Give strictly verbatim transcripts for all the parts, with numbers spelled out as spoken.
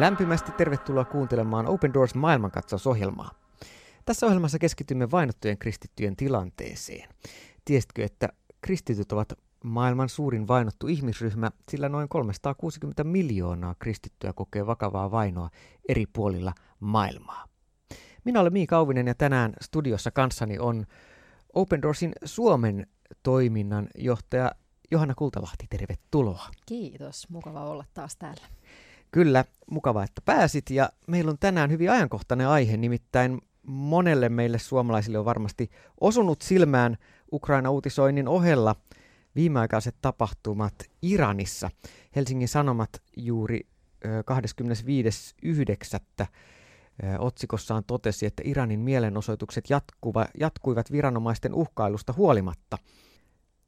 Lämpimästi tervetuloa kuuntelemaan Open Doors maailmankatsausohjelmaa. Tässä ohjelmassa keskitymme vainottujen kristittyjen tilanteeseen. Tiesitkö, että kristityt ovat maailman suurin vainottu ihmisryhmä, sillä noin kolmesataakuusikymmentä miljoonaa kristittyä kokee vakavaa vainoa eri puolilla maailmaa. Minä olen Miika Auvinen ja tänään studiossa kanssani on Open Doorsin Suomen toiminnan johtaja Johanna Kultalahti. Tervetuloa. Kiitos, mukava olla taas täällä. Kyllä, mukavaa, että pääsit, ja meillä on tänään hyvin ajankohtainen aihe, nimittäin monelle meille suomalaisille on varmasti osunut silmään Ukraina-uutisoinnin ohella viimeaikaiset tapahtumat Iranissa. Helsingin Sanomat juuri kahdeskymmenesviides yhdeksättä otsikossaan totesi, että Iranin mielenosoitukset jatkuva, jatkuivat viranomaisten uhkailusta huolimatta.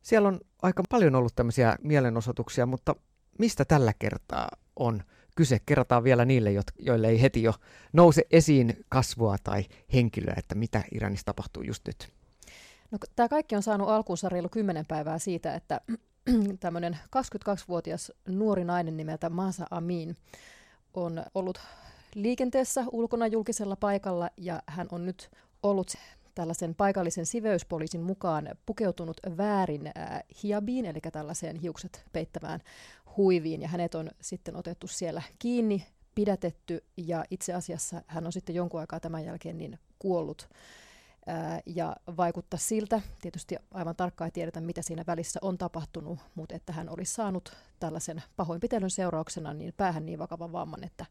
Siellä on aika paljon ollut tämmöisiä mielenosoituksia, mutta mistä tällä kertaa on kyse? Kerrotaan vielä niille, joille ei heti jo nouse esiin kasvua tai henkilöä, että mitä Iranissa tapahtuu just nyt. No, tämä kaikki on saanut alkuunsa reilu kymmenen päivää siitä, että tämmöinen kaksikymmentäkaksivuotias nuori nainen nimeltä Mahsa Amini on ollut liikenteessä ulkona julkisella paikalla, ja hän on nyt ollut tällaisen paikallisen siveyspoliisin mukaan pukeutunut väärin äh, hiabiin, eli tällaiseen hiukset peittämään huiviin, ja hänet on sitten otettu siellä kiinni, pidätetty, ja itse asiassa hän on sitten jonkun aikaa tämän jälkeen niin kuollut. Ja vaikuttaa siltä, tietysti aivan tarkkaan ei tiedetä, mitä siinä välissä on tapahtunut, mutta että hän olisi saanut tällaisen pahoinpitelyn seurauksena niin päähän niin vakavan vamman, että,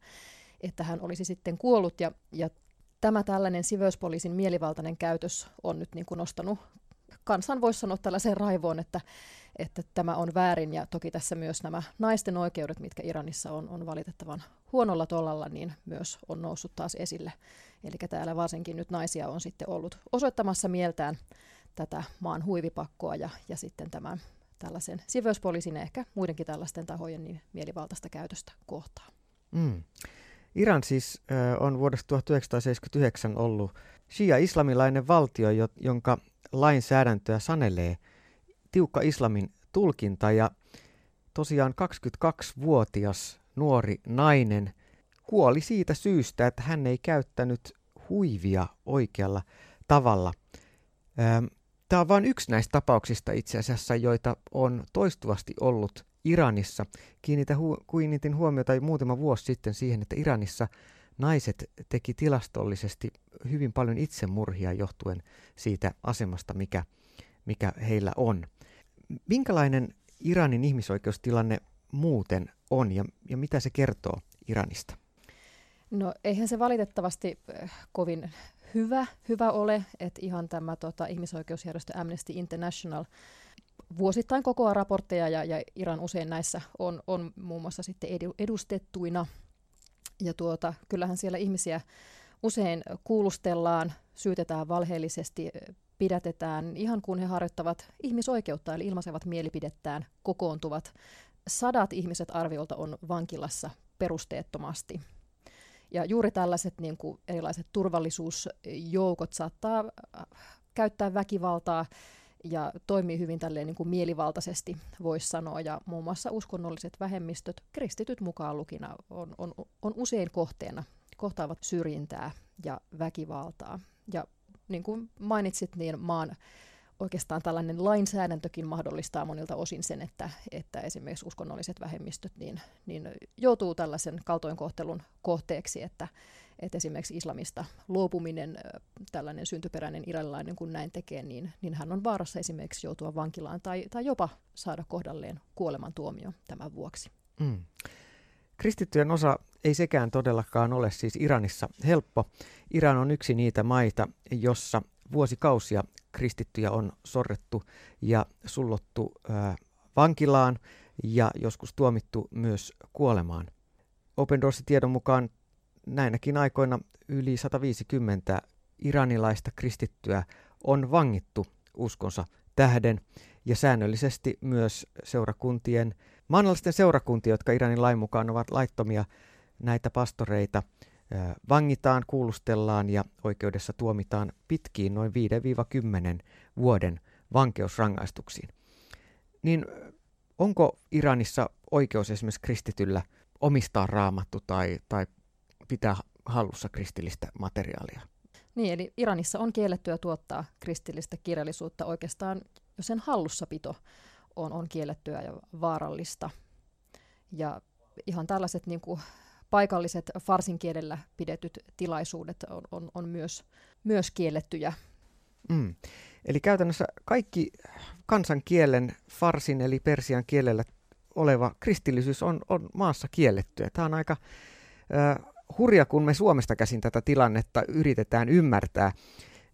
että hän olisi sitten kuollut. Ja, ja tämä tällainen siveyspoliisin mielivaltainen käytös on nyt niin kuin nostanut kansan, voisi sanoa, tällaiseen raivoon, että, että tämä on väärin. Ja toki tässä myös nämä naisten oikeudet, mitkä Iranissa on, on valitettavan huonolla tolalla, niin myös on noussut taas esille. Eli täällä varsinkin nyt naisia on sitten ollut osoittamassa mieltään tätä maan huivipakkoa ja, ja sitten tämän tällaisen siveyspoliisin ja ehkä muidenkin tällaisten tahojen niin mielivaltaista käytöstä kohtaan. Mm. Iran siis äh, on vuodesta tuhatyhdeksänsataaseitsemänkymmentäyhdeksän ollut shia-islamilainen valtio, jonka lainsäädäntöä sanelee tiukka islamin tulkinta, ja tosiaan kaksikymmentäkaksivuotias nuori nainen kuoli siitä syystä, että hän ei käyttänyt huivia oikealla tavalla. Tämä on vain yksi näistä tapauksista itse asiassa, joita on toistuvasti ollut Iranissa. Kiinnitin huomiota muutama vuosi sitten siihen, että Iranissa naiset teki tilastollisesti hyvin paljon itsemurhia johtuen siitä asemasta, mikä, mikä heillä on. Minkälainen Iranin ihmisoikeustilanne muuten on, ja, ja mitä se kertoo Iranista? No, eihän se valitettavasti kovin hyvä, hyvä ole, että ihan tämä tota, ihmisoikeusjärjestö Amnesty International vuosittain kokoaa raportteja, ja, ja Iran usein näissä on, on muun muassa sitten edustettuina. Ja tuota, kyllähän siellä ihmisiä usein kuulustellaan, syytetään valheellisesti, pidätetään, ihan kun he harjoittavat ihmisoikeutta, eli ilmaisevat mielipidettään, kokoontuvat. Sadat ihmiset arviolta on vankilassa perusteettomasti. Ja juuri tällaiset niin kuin erilaiset turvallisuusjoukot saattaa käyttää väkivaltaa ja toimii hyvin tälleen niin kuin mielivaltaisesti, voisi sanoa, ja muun muassa uskonnolliset vähemmistöt, kristityt mukaan lukina, on, on, on usein kohteena, kohtaavat syrjintää ja väkivaltaa. Ja niin kuin mainitsit, niin maan oikeastaan tällainen lainsäädäntökin mahdollistaa monilta osin sen, että, että esimerkiksi uskonnolliset vähemmistöt niin, niin joutuu tällaisen kaltoinkohtelun kohteeksi, että, että esimerkiksi islamista luopuminen, tällainen syntyperäinen iranilainen kun näin tekee, niin, niin hän on vaarassa esimerkiksi joutua vankilaan tai, tai jopa saada kohdalleen kuolemantuomio tämän vuoksi. Mm. Kristittyjen osa ei sekään todellakaan ole siis Iranissa helppo. Iran on yksi niitä maita, jossa vuosikausia kristittyjä on sorrettu ja sullottu äh, vankilaan ja joskus tuomittu myös kuolemaan. Open Doorsin tiedon mukaan näinäkin aikoina yli sataviisikymmentä iranilaista kristittyä on vangittu uskonsa tähden, ja säännöllisesti myös seurakuntien, maanalaisten seurakuntien, jotka Iranin lain mukaan ovat laittomia, näitä pastoreita vangitaan, kuulustellaan ja oikeudessa tuomitaan pitkiin noin viidestä kymmeneen vuoden vankeusrangaistuksiin. Niin onko Iranissa oikeus esimerkiksi kristityllä omistaa Raamattu tai, tai pitää hallussa kristillistä materiaalia. Niin, eli Iranissa on kiellettyä tuottaa kristillistä kirjallisuutta. Oikeastaan jo sen hallussapito on, on kiellettyä ja vaarallista. Ja ihan tällaiset niin kuin paikalliset farsin kielellä pidetyt tilaisuudet on, on, on myös, myös kiellettyjä. Mm. Eli käytännössä kaikki kansankielen, farsin eli persian kielellä oleva kristillisyys on, on maassa kiellettyä. Tämä on aika äh, hurja, kun me Suomesta käsin tätä tilannetta yritetään ymmärtää.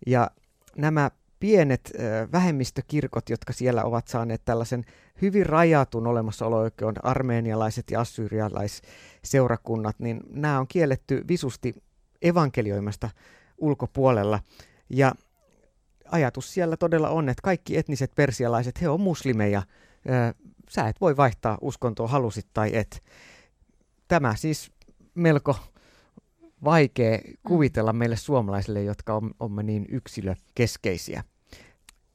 Ja nämä pienet äh, vähemmistökirkot, jotka siellä ovat saaneet tällaisen hyvin rajatun olemassaolo-oikeuden, armeenialaiset ja assyrialaisseurakunnat, niin nämä on kielletty visusti evankelioimasta ulkopuolella. Ja ajatus siellä todella on, että kaikki etniset persialaiset, he on muslimeja. Sä et voi vaihtaa uskontoa, halusit tai et. Tämä siis melko vaikea kuvitella meille suomalaisille, jotka on, on niin yksilökeskeisiä.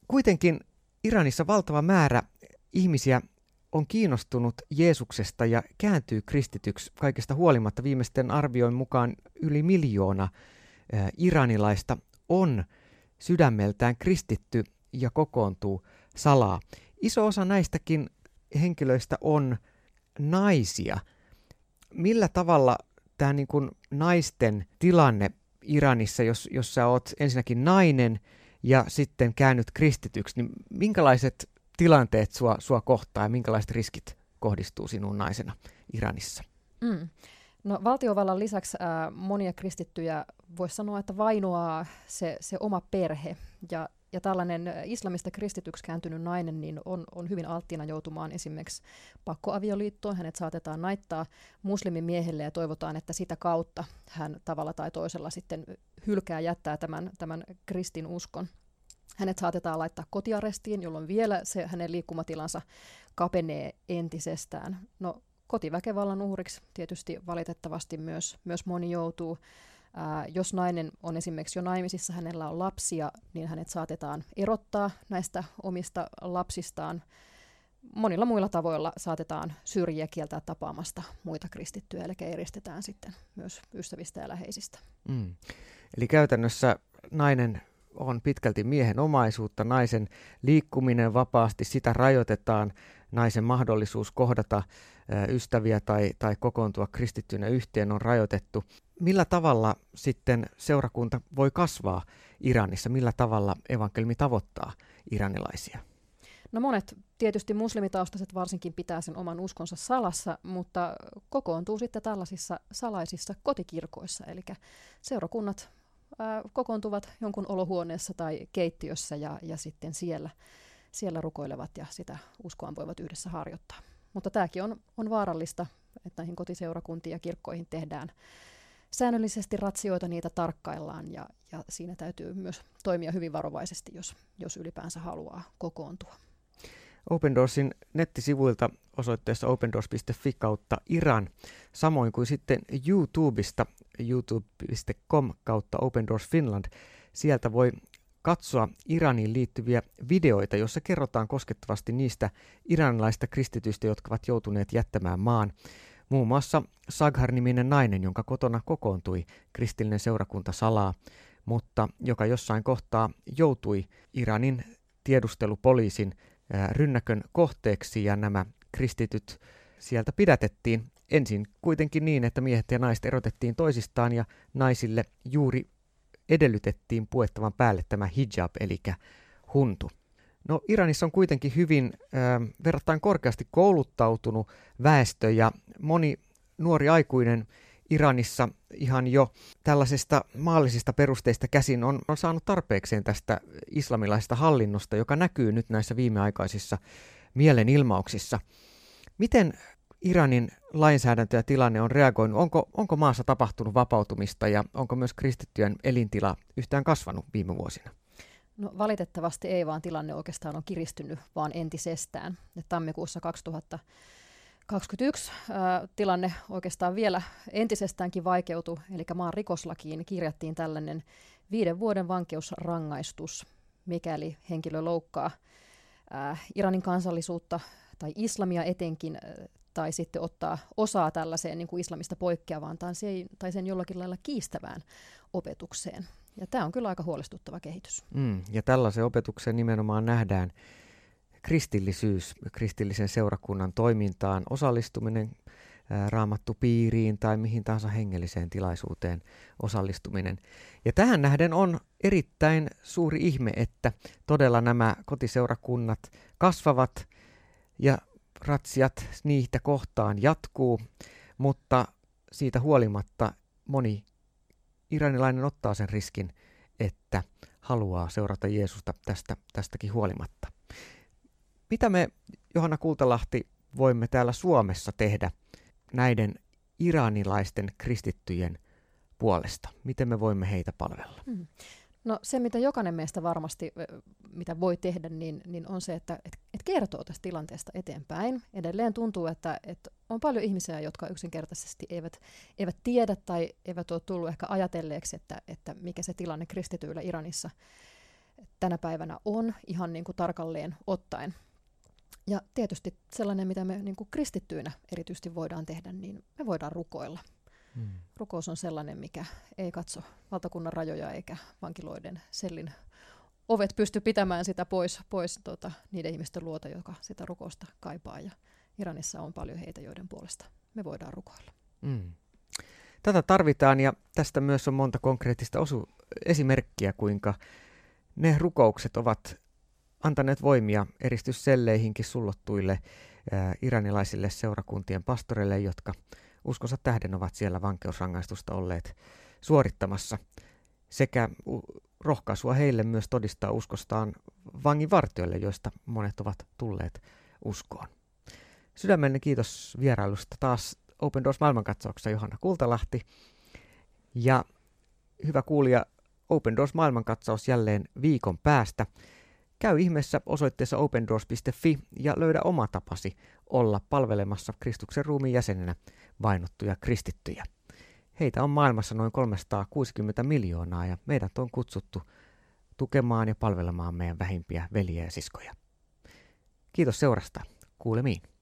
Kuitenkin Iranissa valtava määrä ihmisiä on kiinnostunut Jeesuksesta ja kääntyy kristityksi kaikesta huolimatta. Viimeisten arvioin mukaan yli miljoona iranilaista on sydämeltään kristitty ja kokoontuu salaa. Iso osa näistäkin henkilöistä on naisia. Millä tavalla tämä niin kuin naisten tilanne Iranissa, jos, jos sä oot ensinnäkin nainen ja sitten käännyt kristityksi, niin minkälaiset tilanteet sua, sua kohtaa ja minkälaiset riskit kohdistuu sinuun naisena Iranissa? Mm. No, valtiovallan lisäksi ää, monia kristittyjä voisi sanoa, että vainoaa se, se oma perhe. Ja, ja tällainen islamista kristityksi kääntynyt nainen niin on, on hyvin alttiina joutumaan esimerkiksi pakkoavioliittoon. Hänet saatetaan naittaa muslimi miehelle ja toivotaan, että sitä kautta hän tavalla tai toisella sitten hylkää jättää tämän, tämän kristin uskon. Hänet saatetaan laittaa kotiarestiin, jolloin vielä se hänen liikkumatilansa kapenee entisestään. No, kotiväkevallan uhriksi tietysti valitettavasti myös, myös moni joutuu. Ää, jos nainen on esimerkiksi jo naimisissa, hänellä on lapsia, niin hänet saatetaan erottaa näistä omista lapsistaan. Monilla muilla tavoilla saatetaan syrjiä, kieltää tapaamasta muita kristittyjä, eli eristetään sitten myös ystävistä ja läheisistä. Mm. Eli käytännössä nainen on pitkälti miehen omaisuutta, naisen liikkuminen vapaasti, sitä rajoitetaan, naisen mahdollisuus kohdata ystäviä tai, tai kokoontua kristittynä yhteen on rajoitettu. Millä tavalla sitten seurakunta voi kasvaa Iranissa? Millä tavalla evankeliumi tavoittaa iranilaisia? No, monet tietysti muslimitaustaiset varsinkin pitää sen oman uskonsa salassa, mutta kokoontuu sitten tällaisissa salaisissa kotikirkoissa, eli seurakunnat kokoontuvat jonkun olohuoneessa tai keittiössä ja, ja sitten siellä, siellä rukoilevat ja sitä uskoaan voivat yhdessä harjoittaa. Mutta tämäkin on, on vaarallista, että näihin kotiseurakuntiin ja kirkkoihin tehdään säännöllisesti ratsioita, niitä tarkkaillaan ja, ja siinä täytyy myös toimia hyvin varovaisesti, jos, jos ylipäänsä haluaa kokoontua. Open Doorsin nettisivuilta osoitteessa opendoors piste fi kautta Iran, samoin kuin sitten YouTubesta, youtube piste com kautta Open Doors Finland. Sieltä voi katsoa Iraniin liittyviä videoita, joissa kerrotaan koskettavasti niistä iranilaisista kristityistä, jotka ovat joutuneet jättämään maan. Muun muassa Saghar-niminen nainen, jonka kotona kokoontui kristillinen seurakunta salaa, mutta joka jossain kohtaa joutui Iranin tiedustelupoliisin rynnäkön kohteeksi ja nämä kristityt sieltä pidätettiin. Ensin kuitenkin niin, että miehet ja naiset erotettiin toisistaan ja naisille juuri edellytettiin puettavan päälle tämä hijab eli huntu. No, Iranissa on kuitenkin hyvin äh, verrattain korkeasti kouluttautunut väestö ja moni nuori aikuinen Iranissa ihan jo tällaisista maallisista perusteista käsin on, on saanut tarpeekseen tästä islamilaisesta hallinnosta, joka näkyy nyt näissä viimeaikaisissa mielenilmauksissa. Miten Iranin lainsäädäntö ja tilanne on reagoinut? Onko, onko maassa tapahtunut vapautumista ja onko myös kristittyjen elintila yhtään kasvanut viime vuosina? No, valitettavasti ei, vaan tilanne oikeastaan on kiristynyt vaan entisestään. Ja tammikuussa kaksituhattakaksikymmentäyksi ää, tilanne oikeastaan vielä entisestäänkin vaikeutui, eli maan rikoslakiin kirjattiin tällainen viiden vuoden vankeusrangaistus, mikäli henkilö loukkaa ää, Iranin kansallisuutta tai islamia etenkin tai sitten ottaa osaa tällaiseen niin kuin islamista poikkeavaan tai sen jollakin lailla kiistävään opetukseen. Ja tämä on kyllä aika huolestuttava kehitys. Mm, ja tällaisen opetuksen nimenomaan nähdään kristillisyys, kristillisen seurakunnan toimintaan osallistuminen, raamattupiiriin tai mihin tahansa hengelliseen tilaisuuteen osallistuminen. Ja tähän nähden on erittäin suuri ihme, että todella nämä kotiseurakunnat kasvavat ja ratsiat niitä kohtaan jatkuu, mutta siitä huolimatta moni iranilainen ottaa sen riskin, että haluaa seurata Jeesusta tästä, tästäkin huolimatta. Mitä me, Johanna Kultalahti, voimme täällä Suomessa tehdä näiden iranilaisten kristittyjen puolesta? Miten me voimme heitä palvella? Mm. No se, mitä jokainen meistä varmasti mitä voi tehdä, niin, niin on se, että et, et kertoo tästä tilanteesta eteenpäin. Edelleen tuntuu, että et on paljon ihmisiä, jotka yksinkertaisesti eivät, eivät tiedä tai eivät ole tullut ehkä ajatelleeksi, että, että mikä se tilanne kristityillä Iranissa tänä päivänä on ihan niin kuin tarkalleen ottaen. Ja tietysti sellainen, mitä me niin kuin kristittyinä erityisesti voidaan tehdä, niin me voidaan rukoilla. Hmm. Rukous on sellainen, mikä ei katso valtakunnan rajoja eikä vankiloiden sellin ovet pysty pitämään sitä pois, pois tota, niiden ihmisten luota, joka sitä rukousta kaipaa. Ja Iranissa on paljon heitä, joiden puolesta me voidaan rukoilla. Hmm. Tätä tarvitaan ja tästä myös on monta konkreettista osu- esimerkkiä, kuinka ne rukoukset ovat antaneet voimia eristysselleihinkin sullottuille äh, iranilaisille seurakuntien pastoreille, jotka uskonsa tähden ovat siellä vankeusrangaistusta olleet suorittamassa, sekä rohkaisua heille myös todistaa uskostaan vanginvartijoille, joista monet ovat tulleet uskoon. Sydämenne kiitos vierailusta taas Open Doors -maailmankatsauksessa, Johanna Kultalahti. Ja hyvä kuulija, Open Doors -maailmankatsaus jälleen viikon päästä. Käy ihmeessä osoitteessa opendoors piste fi ja löydä oma tapasi olla palvelemassa Kristuksen ruumiin jäsenenä vainottuja kristittyjä. Heitä on maailmassa noin kolmesataakuusikymmentä miljoonaa ja meidät on kutsuttu tukemaan ja palvelemaan meidän vähimpiä veljiä ja siskoja. Kiitos seurasta. Kuulemiin.